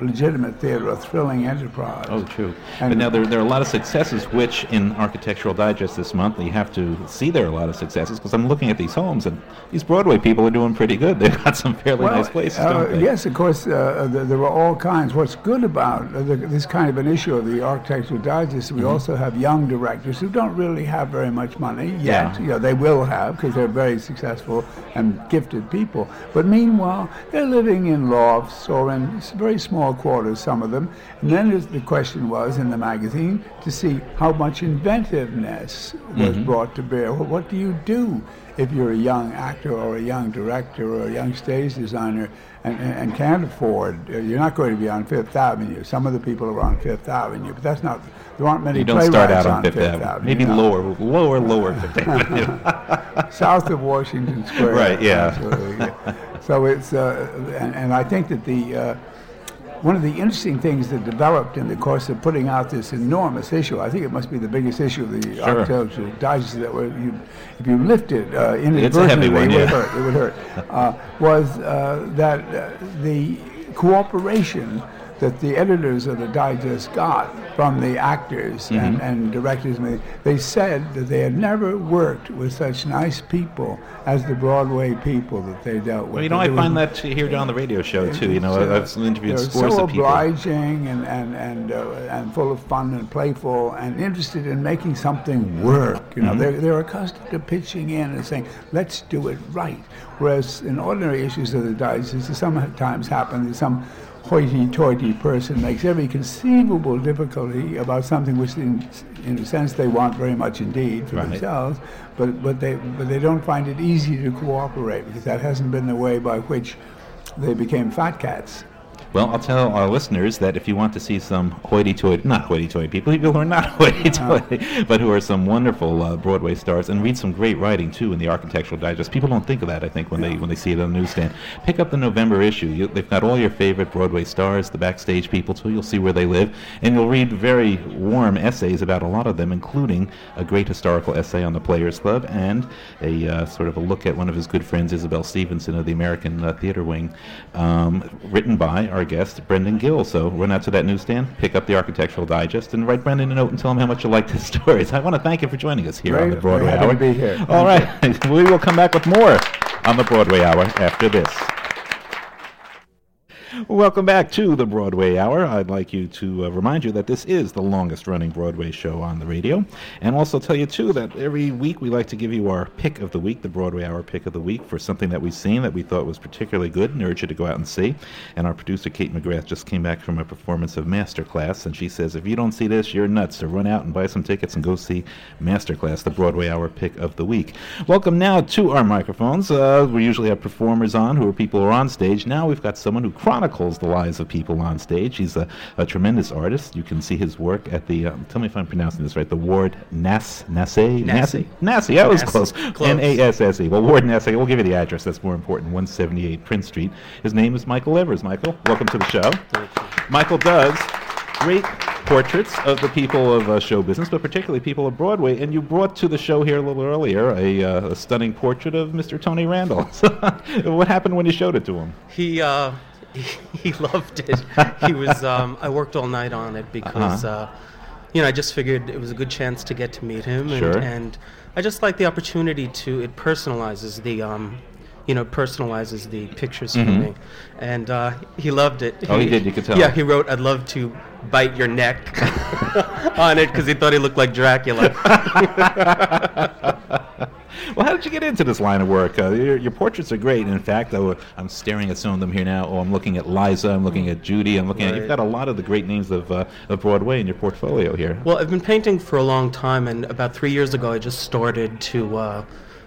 legitimate theater a thrilling enterprise. Oh, true. And but now there are a lot of successes, which in Architectural Digest this month, you have to see there are a lot of successes, because I'm looking at these homes, and these Broadway people are doing pretty good. They've got some fairly nice places, don't they? Yes, of course, there are all kinds. What's good about this kind of an issue of the Architectural Digest, we also have young directors who don't really have very much money yet. Yeah. You know, they will have, because they're very successful and gifted people. But meanwhile, they're living in lofts or in very small quarters, some of them. And then the question was in the magazine to see how much inventiveness was brought to bear. Well, what do you do if you're a young actor or a young director or a young stage designer and can't afford? You're not going to be on Fifth Avenue. Some of the people are on Fifth Avenue, but that's not. There aren't many playwrights on Fifth Avenue. Maybe lower Fifth Avenue. South of Washington Square. Right. Yeah. So it's and I think that the. One of the interesting things that developed in the course of putting out this enormous issue, I think it must be the biggest issue of the Architectural Digest, that if you lifted inadvertently, it would hurt, was that the cooperation that the editors of the Digest got from the actors and directors. They said that they had never worked with such nice people as the Broadway people that they dealt with. Well, you know, I find that here on the radio show, too. You know, I've interviewed scores of people. They're so obliging and full of fun and playful and interested in making something work. You know, they're accustomed to pitching in and saying, let's do it right. Whereas in ordinary issues of the Digest, it sometimes happens that some hoity-toity person makes every conceivable difficulty about something which, in a sense, they want very much indeed for themselves, but they don't find it easy to cooperate, because that hasn't been the way by which they became fat cats. Well, I'll tell our listeners that if you want to see some people who are not hoity-toity, but who are some wonderful Broadway stars, and read some great writing, too, in the Architectural Digest. People don't think of that, I think, when they see it on the newsstand. Pick up the November issue. They've got all your favorite Broadway stars, the backstage people, too. You'll see where they live, and you'll read very warm essays about a lot of them, including a great historical essay on the Players Club and a sort of a look at one of his good friends, Isabel Stevenson of the American Theatre Wing, written by our guest, Brendan Gill. So run out to that newsstand, pick up the Architectural Digest, and write Brendan a note and tell him how much you like his stories. I want to thank you for joining us here on the Broadway Hour. Great to be here. All right. We will come back with more on the Broadway Hour after this. Welcome back to the Broadway Hour. I'd like you to remind you that this is the longest-running Broadway show on the radio. And also tell you, too, that every week we like to give you our pick of the week, the Broadway Hour pick of the week, for something that we've seen that we thought was particularly good and urge you to go out and see. And our producer, Kate McGrath, just came back from a performance of Masterclass, and she says, if you don't see this, you're nuts. So run out and buy some tickets and go see Masterclass, the Broadway Hour pick of the week. Welcome now to our microphones. We usually have performers on who are people who are on stage. Now we've got someone who chronicles the lives of people on stage. He's a tremendous artist. You can see his work at the, tell me if I'm pronouncing this right, the Ward-Nasse. That was close. N-A-S-S-E. Well, Ward-Nasse, we'll give you the address. That's more important, 178 Prince Street. His name is Michael Evers. Michael, welcome to the show. Thank you. Michael does great portraits of the people of show business, but particularly people of Broadway, and you brought to the show here a little earlier a stunning portrait of Mr. Tony Randall. What happened when you showed it to him? He loved it. He was. I worked all night on it because, you know, I just figured it was a good chance to get to meet him, and I just like the opportunity to. It personalizes the, personalizes the pictures for me, and he loved it. Oh, he did. You could tell. Yeah, he wrote, "I'd love to bite your neck" on it because he thought he looked like Dracula. Well, how did you get into this line of work? Your portraits are great. And in fact, I'm staring at some of them here now. Oh, I'm looking at Liza. I'm looking at Judy. I'm looking at, you've got a lot of the great names of Broadway in your portfolio here. Well, I've been painting for a long time, and about 3 years ago, I just started to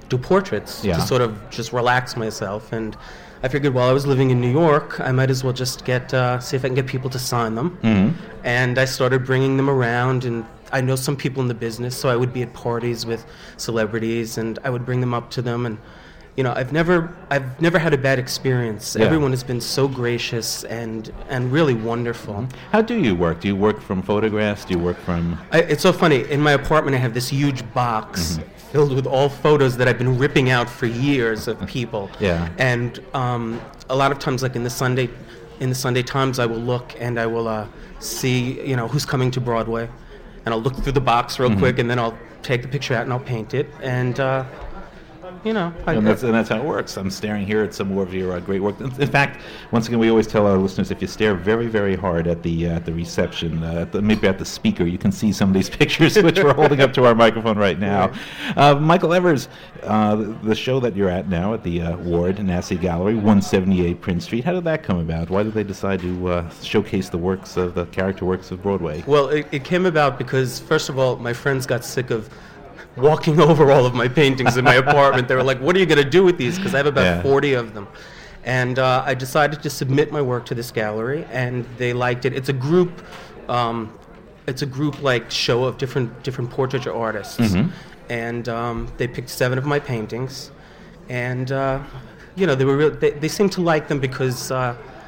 do portraits to sort of just relax myself. And I figured while I was living in New York, I might as well just get see if I can get people to sign them. Mm-hmm. And I started bringing them around, and I know some people in the business, so I would be at parties with celebrities, and I would bring them up to them. And you know, I've never had a bad experience. Yeah. Everyone has been so gracious and really wonderful. How do you work? Do you work from photographs? Do you work from? It's so funny. In my apartment, I have this huge box. Mm-hmm. Filled with all photos that I've been ripping out for years of people. Yeah. And a lot of times, like in the Sunday Times, I will look and I will see, you know, who's coming to Broadway, and I'll look through the box real quick, and then I'll take the picture out and I'll paint it, and you know. And that's how it works. I'm staring here at some more of your great work. In fact, once again, we always tell our listeners, if you stare very, very hard at the reception, maybe at the speaker, you can see some of these pictures, which we're holding up to our microphone right now. Michael Evers, the show that you're at now at the Ward-Nasse Gallery, 178 Prince Street, how did that come about? Why did they decide to showcase the works of the character works of Broadway? Well, it came about because, first of all, my friends got sick of walking over all of my paintings in my apartment. They were like, what are you going to do with these? Because I have about 40 of them. And I decided to submit my work to this gallery, and they liked it. It's a group, like show of different portraiture artists. Mm-hmm. And they picked 7 of my paintings, and you know, they seemed to like them because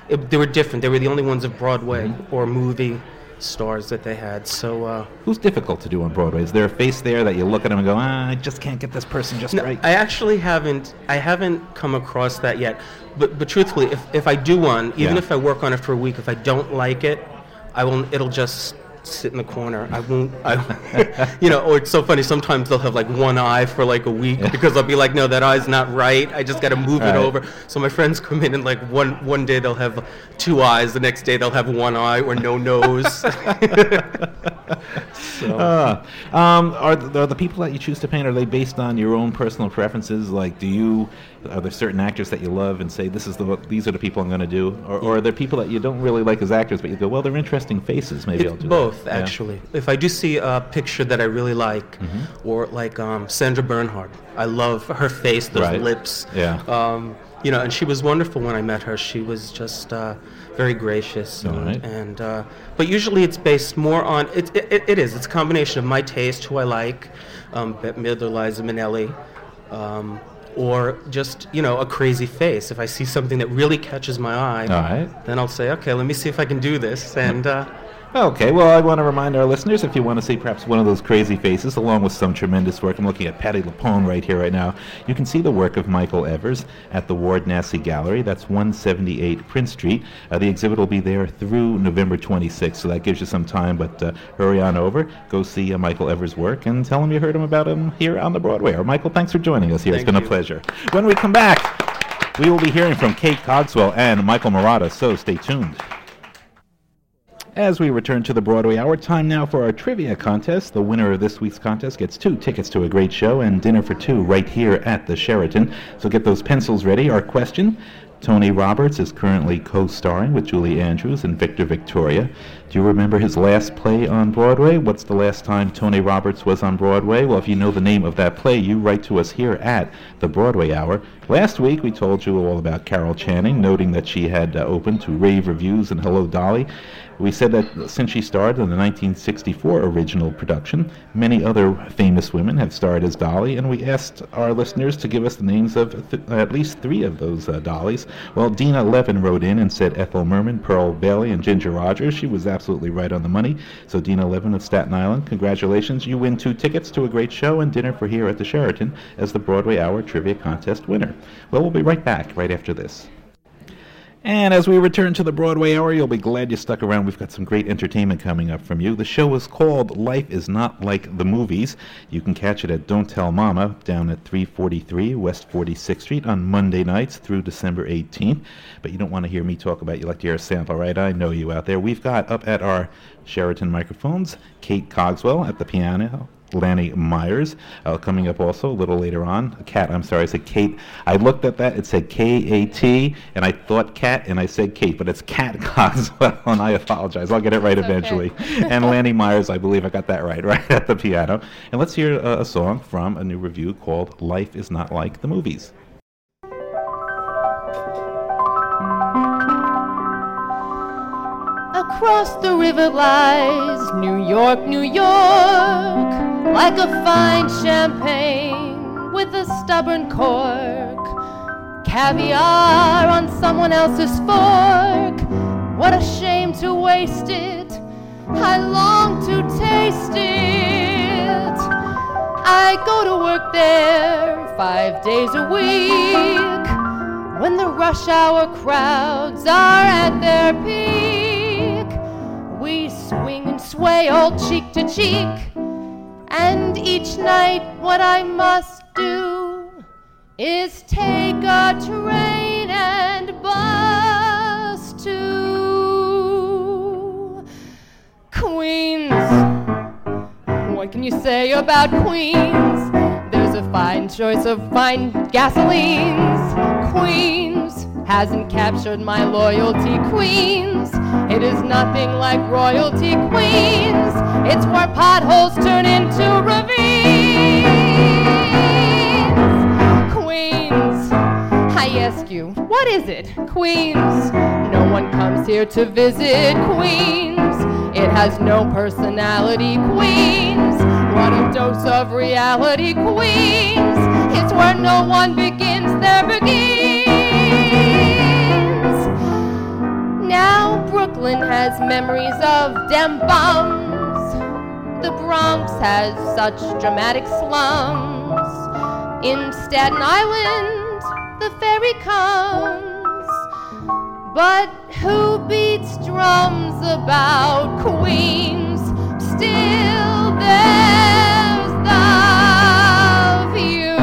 they were different. They were the only ones of Broadway or movie stars that they had. So who's difficult to do on Broadway? Is there a face there that you look at them and go, I just can't get this person just right? I actually haven't come across that yet. But truthfully, if I do one, even if I work on it for a week, if I don't like it, it'll just sit in the corner. You know, or it's so funny, sometimes they'll have like one eye for like a week because I'll be like, no, that eye's not right. I just got to move it over. So my friends come in and like one day they'll have 2 eyes, the next day they'll have one eye or no nose. So. Are the people that you choose to paint, are they based on your own personal preferences? Like, are there certain actors that you love and say, these are the people I'm going to do? Or are there people that you don't really like as actors, but you go, well, they're interesting faces, maybe I'll do both. Actually, if I do see a picture that I really like, or like Sandra Bernhard, I love her face, those lips. Yeah. You know, and she was wonderful when I met her. She was just very gracious, but usually it's based more on it's a combination of my taste, who I like, Bette Midler, Liza Minnelli, or just, you know, a crazy face. If I see something that really catches my eye, then I'll say, okay, let me see if I can do this, and. Okay, well, I want to remind our listeners, if you want to see perhaps one of those crazy faces, along with some tremendous work, I'm looking at Patti LuPone right now, you can see the work of Michael Evers at the Ward-Nasse Gallery. That's 178 Prince Street. The exhibit will be there through November 26th, so that gives you some time, but hurry on over, go see Michael Evers' work, and tell him you heard him about him here on the Broadway. Or Michael, thanks for joining us here. It's been a pleasure. When we come back, we will be hearing from Kate Cogswell and Michael Morata, so stay tuned. As we return to the Broadway Hour, time now for our trivia contest. The winner of this week's contest gets 2 tickets to a great show and dinner for 2 right here at the Sheraton. So get those pencils ready. Our question, Tony Roberts is currently co-starring with Julie Andrews and Victor Victoria. Do you remember his last play on Broadway? What's the last time Tony Roberts was on Broadway? Well, if you know the name of that play, you write to us here at the Broadway Hour. Last week, we told you all about Carol Channing, noting that she had opened to rave reviews and Hello, Dolly. We said that since she starred in the 1964 original production, many other famous women have starred as Dolly, and we asked our listeners to give us the names of at least 3 of those Dollies. Well, Dina Levin wrote in and said Ethel Merman, Pearl Bailey, and Ginger Rogers. She was absolutely right on the money. So Dina Levin of Staten Island, congratulations. You win 2 tickets to a great show and dinner for here at the Sheraton as the Broadway Hour Trivia Contest winner. Well, we'll be right back right after this. And as we return to the Broadway Hour, you'll be glad you stuck around. We've got some great entertainment coming up from you. The show is called Life Is Not Like the Movies. You can catch it at Don't Tell Mama down at 343 West 46th Street on Monday nights through December 18th. But you don't want to hear me talk about it. You like to hear a sample, right? I know you out there. We've got up at our Sheraton microphones Kate Cogswell at the piano Lanny Myers, coming up also a little later on. Kat, I'm sorry, I said Kate. I looked at that, it said K-A-T, and I thought Kat, and I said Kate, but it's Kat Cogswell, and I apologize. I'll get it right eventually. Okay. And Lanny Myers, I believe I got that right at the piano. And let's hear a song from a new review called Life Is Not Like the Movies. Across the river lies New York, New York, like a fine champagne with a stubborn cork. Caviar on someone else's fork. What a shame to waste it. I long to taste it. I go to work there 5 days a week when the rush hour crowds are at their peak. We swing and sway all cheek to cheek, and each night what I must do is take a train and bus to Queens. What can you say about Queens? There's a fine choice of fine gasolines. Queens hasn't captured my loyalty. Queens, it is nothing like royalty. Queens, it's where potholes turn into ravines. Queens, I ask you, what is it? Queens, no one comes here to visit. Queens, it has no personality. Queens, what a dose of reality. Queens, it's where no one begins their begins. Now Brooklyn has memories of dem bums. The Bronx has such dramatic slums. In Staten Island, the ferry comes. But who beats drums about Queens? Still there's the view.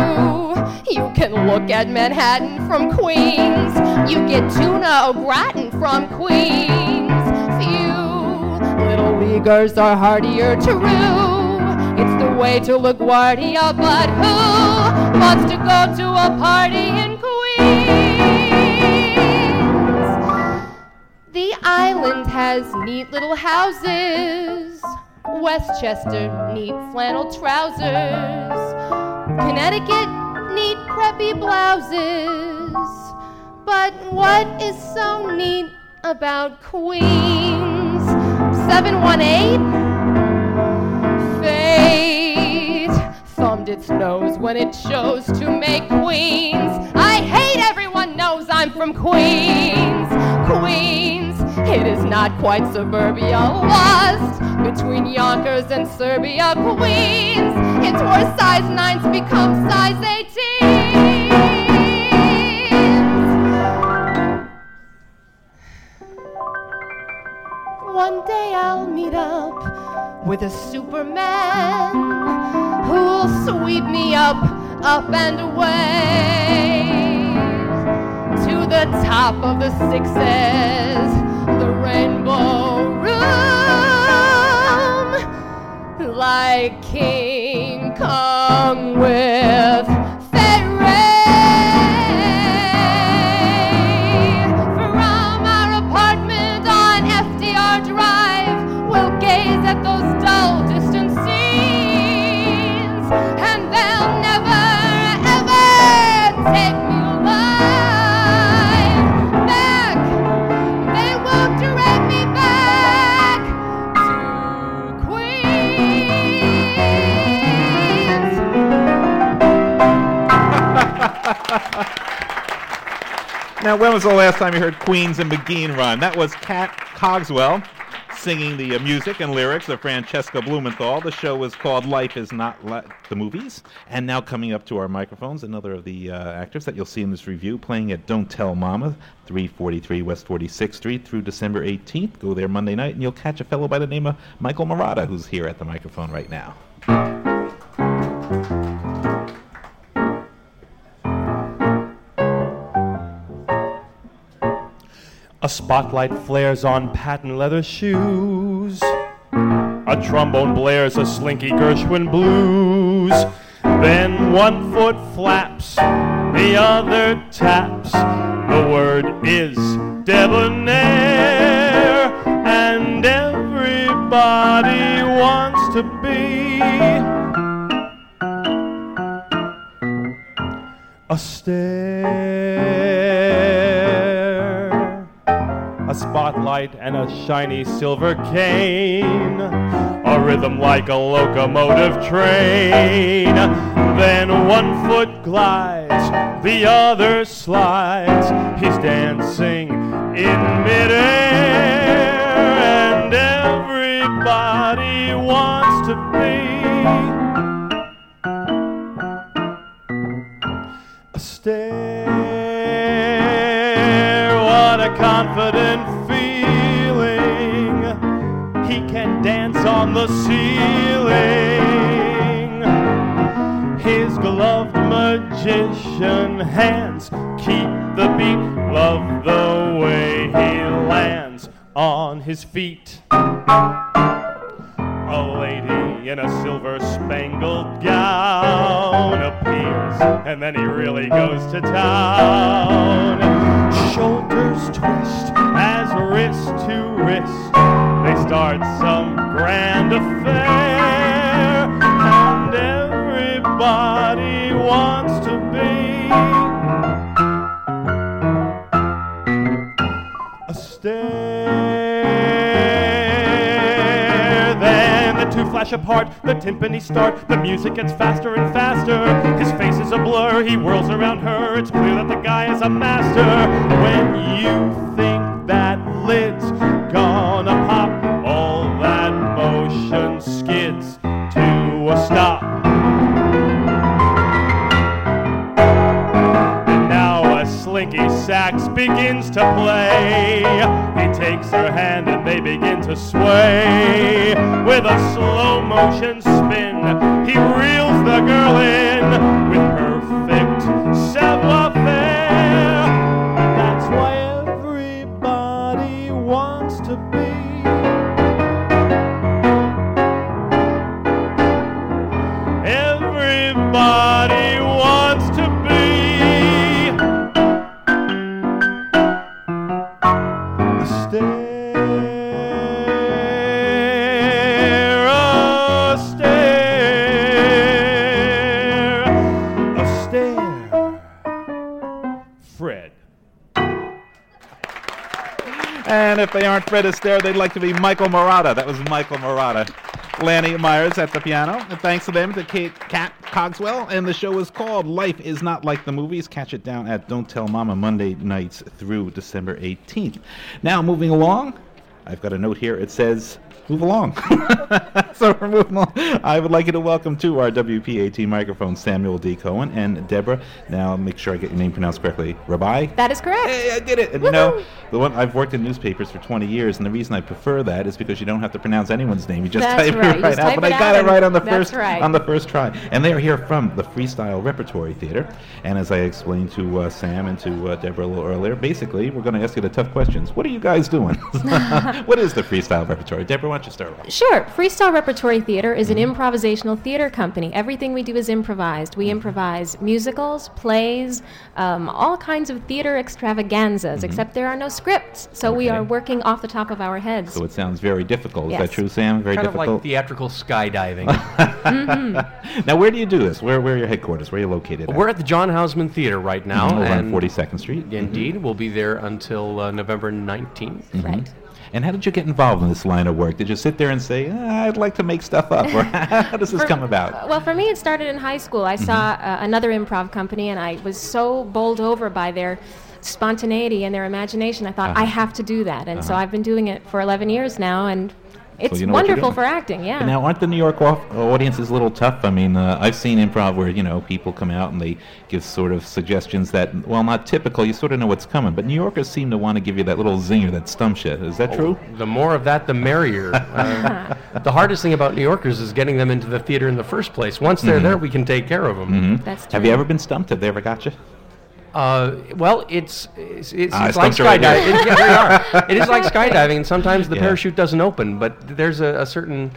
You can look at Manhattan from Queens. You get Tuna O'Gratin from Queens. Few little leaguers are hardier to rue. It's the way to LaGuardia, but who wants to go to a party in Queens? The island has neat little houses. Westchester, neat flannel trousers. Connecticut, neat preppy blouses. But what is so neat about Queens? 718? Fate thumbed its nose when it chose to make Queens. I hate everyone knows I'm from Queens. Queens, it is not quite suburbia, lost between Yonkers and Serbia. Queens, it's where size 9s become size 18s. One day I'll meet up with a Superman who'll sweep me up and away to the top of the sixes, the rainbow room. Like King Kong with Fay Ray. From our apartment on FDR Drive, we'll gaze at those dull distant scenes, and they'll never ever take me alive back. They won't direct me back to Queens. Now, when was the last time you heard Queens and McGean run? That was Kat Cogswell singing the music and lyrics of Francesca Blumenthal. The show was called Life Is Not Like the Movies. And now coming up to our microphones, another of the actors that you'll see in this review playing at Don't Tell Mama, 343 West 46th Street through December 18th. Go there Monday night, and you'll catch a fellow by the name of Michael Morata, who's here at the microphone right now. A spotlight flares on patent leather shoes. a trombone blares a slinky Gershwin blues. Then one foot flaps, the other taps. The word is debonair, and everybody wants to be a stare, a spotlight and a shiny silver cane, a rhythm like a locomotive train. Then one foot glides, the other slides. He's dancing in midair, and everybody wants to be stare. What a confident feeling. He can dance on the ceiling. His gloved magician hands keep the beat. Love the way he lands on his feet. A lady in a silver-spangled gown appears, and then he really goes to town. Shoulders twist as wrist to wrist, they start some grand affair, and everybody wants to be a stare. Flash apart, the timpani start, the music gets faster and faster. His face is a blur, he whirls around her. It's clear that the guy is a master. When you think that lid's gonna pop, all that motion skids to a stop. And now a slinky sax begins to play. He takes her hand and they begin to sway. With a slow motion spin, he reels the girl in with perfect savoir faire. That's why everybody wants to be a stare. And if they aren't Fred Astaire, they'd like to be Michael Morata. That was Michael Morata. Lanny Myers at the piano. And thanks to them, to Kat Cogswell. And the show is called Life Is Not Like the Movies. Catch it down at Don't Tell Mama, Monday nights through December 18th. Now, moving along, I've got a note here. It says, move along. So we're moving along. I would like you to welcome to our WPAT microphone Samuel D. Cohen and Deborah. Now make sure I get your name pronounced correctly. Rabai? That is correct. Hey, I did it. And you know, the one I've worked in newspapers for 20 years, and the reason I prefer that is because you don't have to pronounce anyone's name. You just type it right out. But I got it right on the first try. And they are here from the Freestyle Repertory Theater. And as I explained to Sam and to Deborah a little earlier, basically we're going to ask you the tough questions. What are you guys doing? What is the Freestyle Repertory? Deborah, why don't you start off? Sure. Freestyle Repertory Theater is an improvisational theater company. Everything we do is improvised. We improvise musicals, plays, all kinds of theater extravaganzas, except there are no scripts. So we are working off the top of our heads. So it sounds very difficult. Is that true, Sam? Very difficult? Kind of like theatrical skydiving. Now, where do you do this? Where are your headquarters? Where are you located at? We're at the John Houseman Theater right now. And on 42nd Street. Indeed. We'll be there until November 19th. Right. And how did you get involved in this line of work? Did you sit there and say, I'd like to make stuff up? Or how does this come about? Well, for me, it started in high school. I saw another improv company, and I was so bowled over by their spontaneity and their imagination. I thought, I have to do that. And so I've been doing it for 11 years now, and it's wonderful for acting, yeah. Now, aren't the New York audiences a little tough? I mean, I've seen improv where, you know, people come out and they give sort of suggestions that, well, not typical, you sort of know what's coming. But New Yorkers seem to want to give you that little zinger, that stump shit. Is that true? The more of that, the merrier. The hardest thing about New Yorkers is getting them into the theater in the first place. Once they're there, we can take care of them. That's true. Have you ever been stumped? Have they ever got you? Well, it's like skydiving. Right it is like skydiving, and sometimes the parachute doesn't open, but there's a certain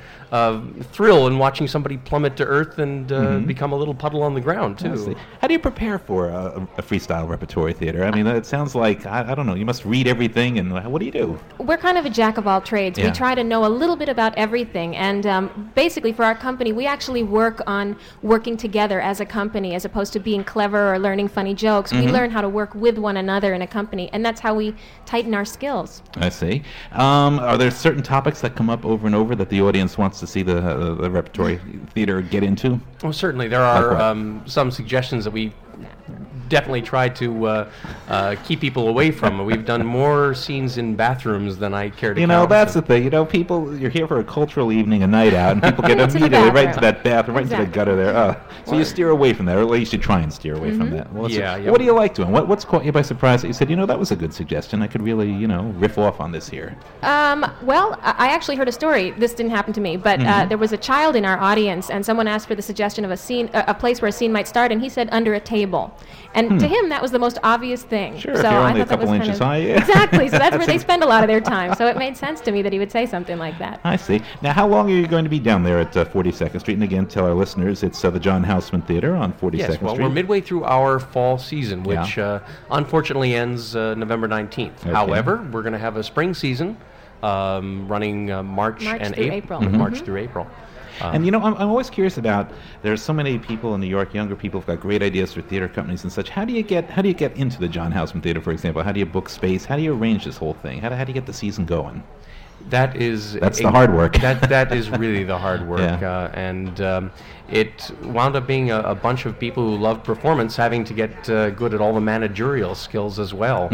thrill in watching somebody plummet to earth and become a little puddle on the ground, too. How do you prepare for a freestyle repertory theater? I mean, it sounds like, I don't know, you must read everything, and what do you do? We're kind of a jack of all trades. Yeah. We try to know a little bit about everything, and basically for our company, we actually work on working together as a company, as opposed to being clever or learning funny jokes. Mm-hmm. We learn how to work with one another in a company, and that's how we tighten our skills. I see. Are there certain topics that come up over and over that the audience wants to see the repertory theater get into? Well, certainly. There are some suggestions that we definitely try to keep people away from. We've done more scenes in bathrooms than I care to count. You know, that's the thing. You know, people, you're here for a cultural evening, a night out, and people get immediately right to that bathroom, right to the gutter there. So you steer away from that, or at least you try and steer away from that. Well, what do you like doing? What's caught you by surprise that you said, you know, that was a good suggestion. I could really, you know, riff off on this here. Well, I actually heard a story. This didn't happen to me, but there was a child in our audience, and someone asked for the suggestion of a scene, a place where a scene might start, and he said, under a table. And to him, that was the most obvious thing. Sure, so only I thought a couple that was inches high. Yeah. Exactly, so that's where they spend a lot of their time. So it made sense to me that he would say something like that. I see. Now, how long are you going to be down there at 42nd Street? And again, tell our listeners, it's the John Houseman Theater on 42nd Street. Yes, well, we're midway through our fall season, which unfortunately ends November 19th. Okay. However, we're going to have a spring season running March and April. March through April. And, you know, I'm always curious about, there's so many people in New York, younger people who've got great ideas for theater companies and such. How do you get into the John Houseman Theater, for example? How do you book space? How do you arrange this whole thing? How do you get the season going? That's the hard work. That is really the hard work. It wound up being a bunch of people who love performance having to get good at all the managerial skills as well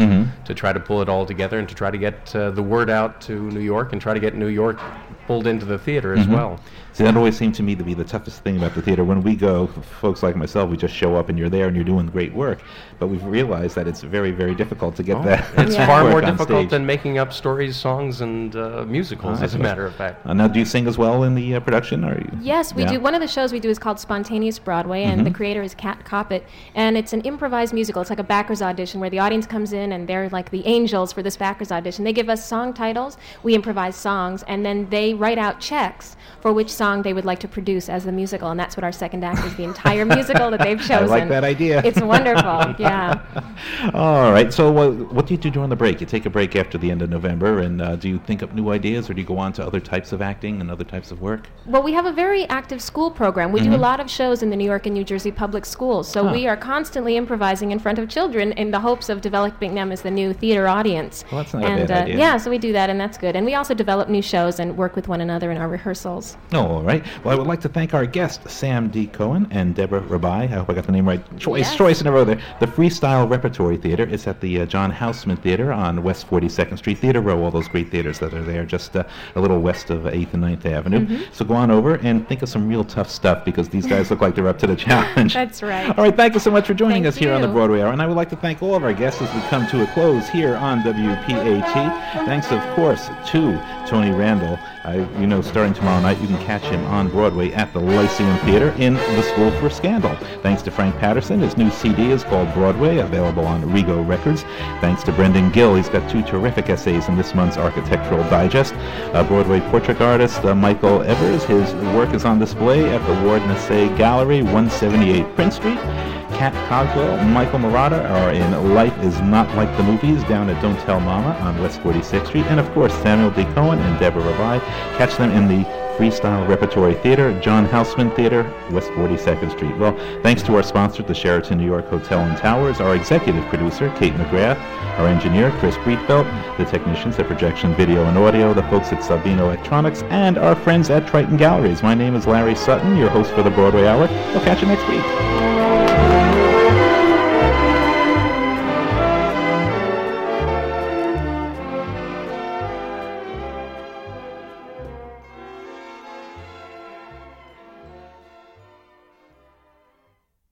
to try to pull it all together and to try to get the word out to New York and try to get New York pulled into the theater as well. See, that always seemed to me to be the toughest thing about the theater. When we go, folks like myself, we just show up and you're there and you're doing great work. But we've realized that it's very, very difficult to get that. It's far more difficult than making up stories, songs, and musicals, as a matter of fact. Now, do you sing as well in the production? Or yes, we do. One of the shows we do is called Spontaneous Broadway, and the creator is Kat Cogswell, and it's an improvised musical. It's like a backers audition where the audience comes in and they're like the angels for this backers audition. They give us song titles, we improvise songs, and then they write out checks for which song they would like to produce as the musical, and that's what our second act is, the entire musical that they've chosen. I like that idea. It's wonderful, All right, so what do you do during the break? You take a break after the end of November, and do you think up new ideas, or do you go on to other types of acting and other types of work? Well, we have a very active school program. We do a lot of shows in the New York and New Jersey public schools, so we are constantly improvising in front of children in the hopes of developing them as the new theater audience. Well, that's not a bad idea. Yeah, so we do that, and that's good. And we also develop new shows and work with one another in our rehearsals. Oh, all right. Well, I would like to thank our guests, Sam D. Cohen and Deborah Rabai. I hope I got the name right. Choice in a row there. The Freestyle Repertory Theater is at the John Houseman Theater on West 42nd Street, Theater Row, all those great theaters that are there, just a little west of 8th and 9th Avenue. So go on over and think of some real tough stuff, because these guys look like they're up to the challenge. That's right. All right, thank you so much for joining us here on the Broadway Hour, and I would like to thank all of our guests as we come to a close here on WPAT. Thanks, of course, to Tony Randall. You know, starting tomorrow night, you can catch him on Broadway at the Lyceum Theater in The School for Scandal. Thanks to Frank Patterson. His new CD is called Broadway, available on Rego Records. Thanks to Brendan Gill. He's got two terrific essays in this month's Architectural Digest. Broadway portrait artist Michael Evers. His work is on display at the Ward-Nasse Gallery, 178 Prince Street. Kat Cogswell and Michael Morata are in Life Is Not Like the Movies down at Don't Tell Mama on West 46th Street. And, of course, Samuel D. Cohen and Deborah Rabai. Catch them in the Freestyle Repertory Theater, John Houseman Theater, West 42nd Street. Well, thanks to our sponsor, the Sheraton New York Hotel and Towers, our executive producer, Kate McGrath, our engineer, Chris Breitfeld, the technicians at Projection Video and Audio, the folks at Sabino Electronics, and our friends at Triton Galleries. My name is Larry Sutton, your host for the Broadway Hour. We'll catch you next week.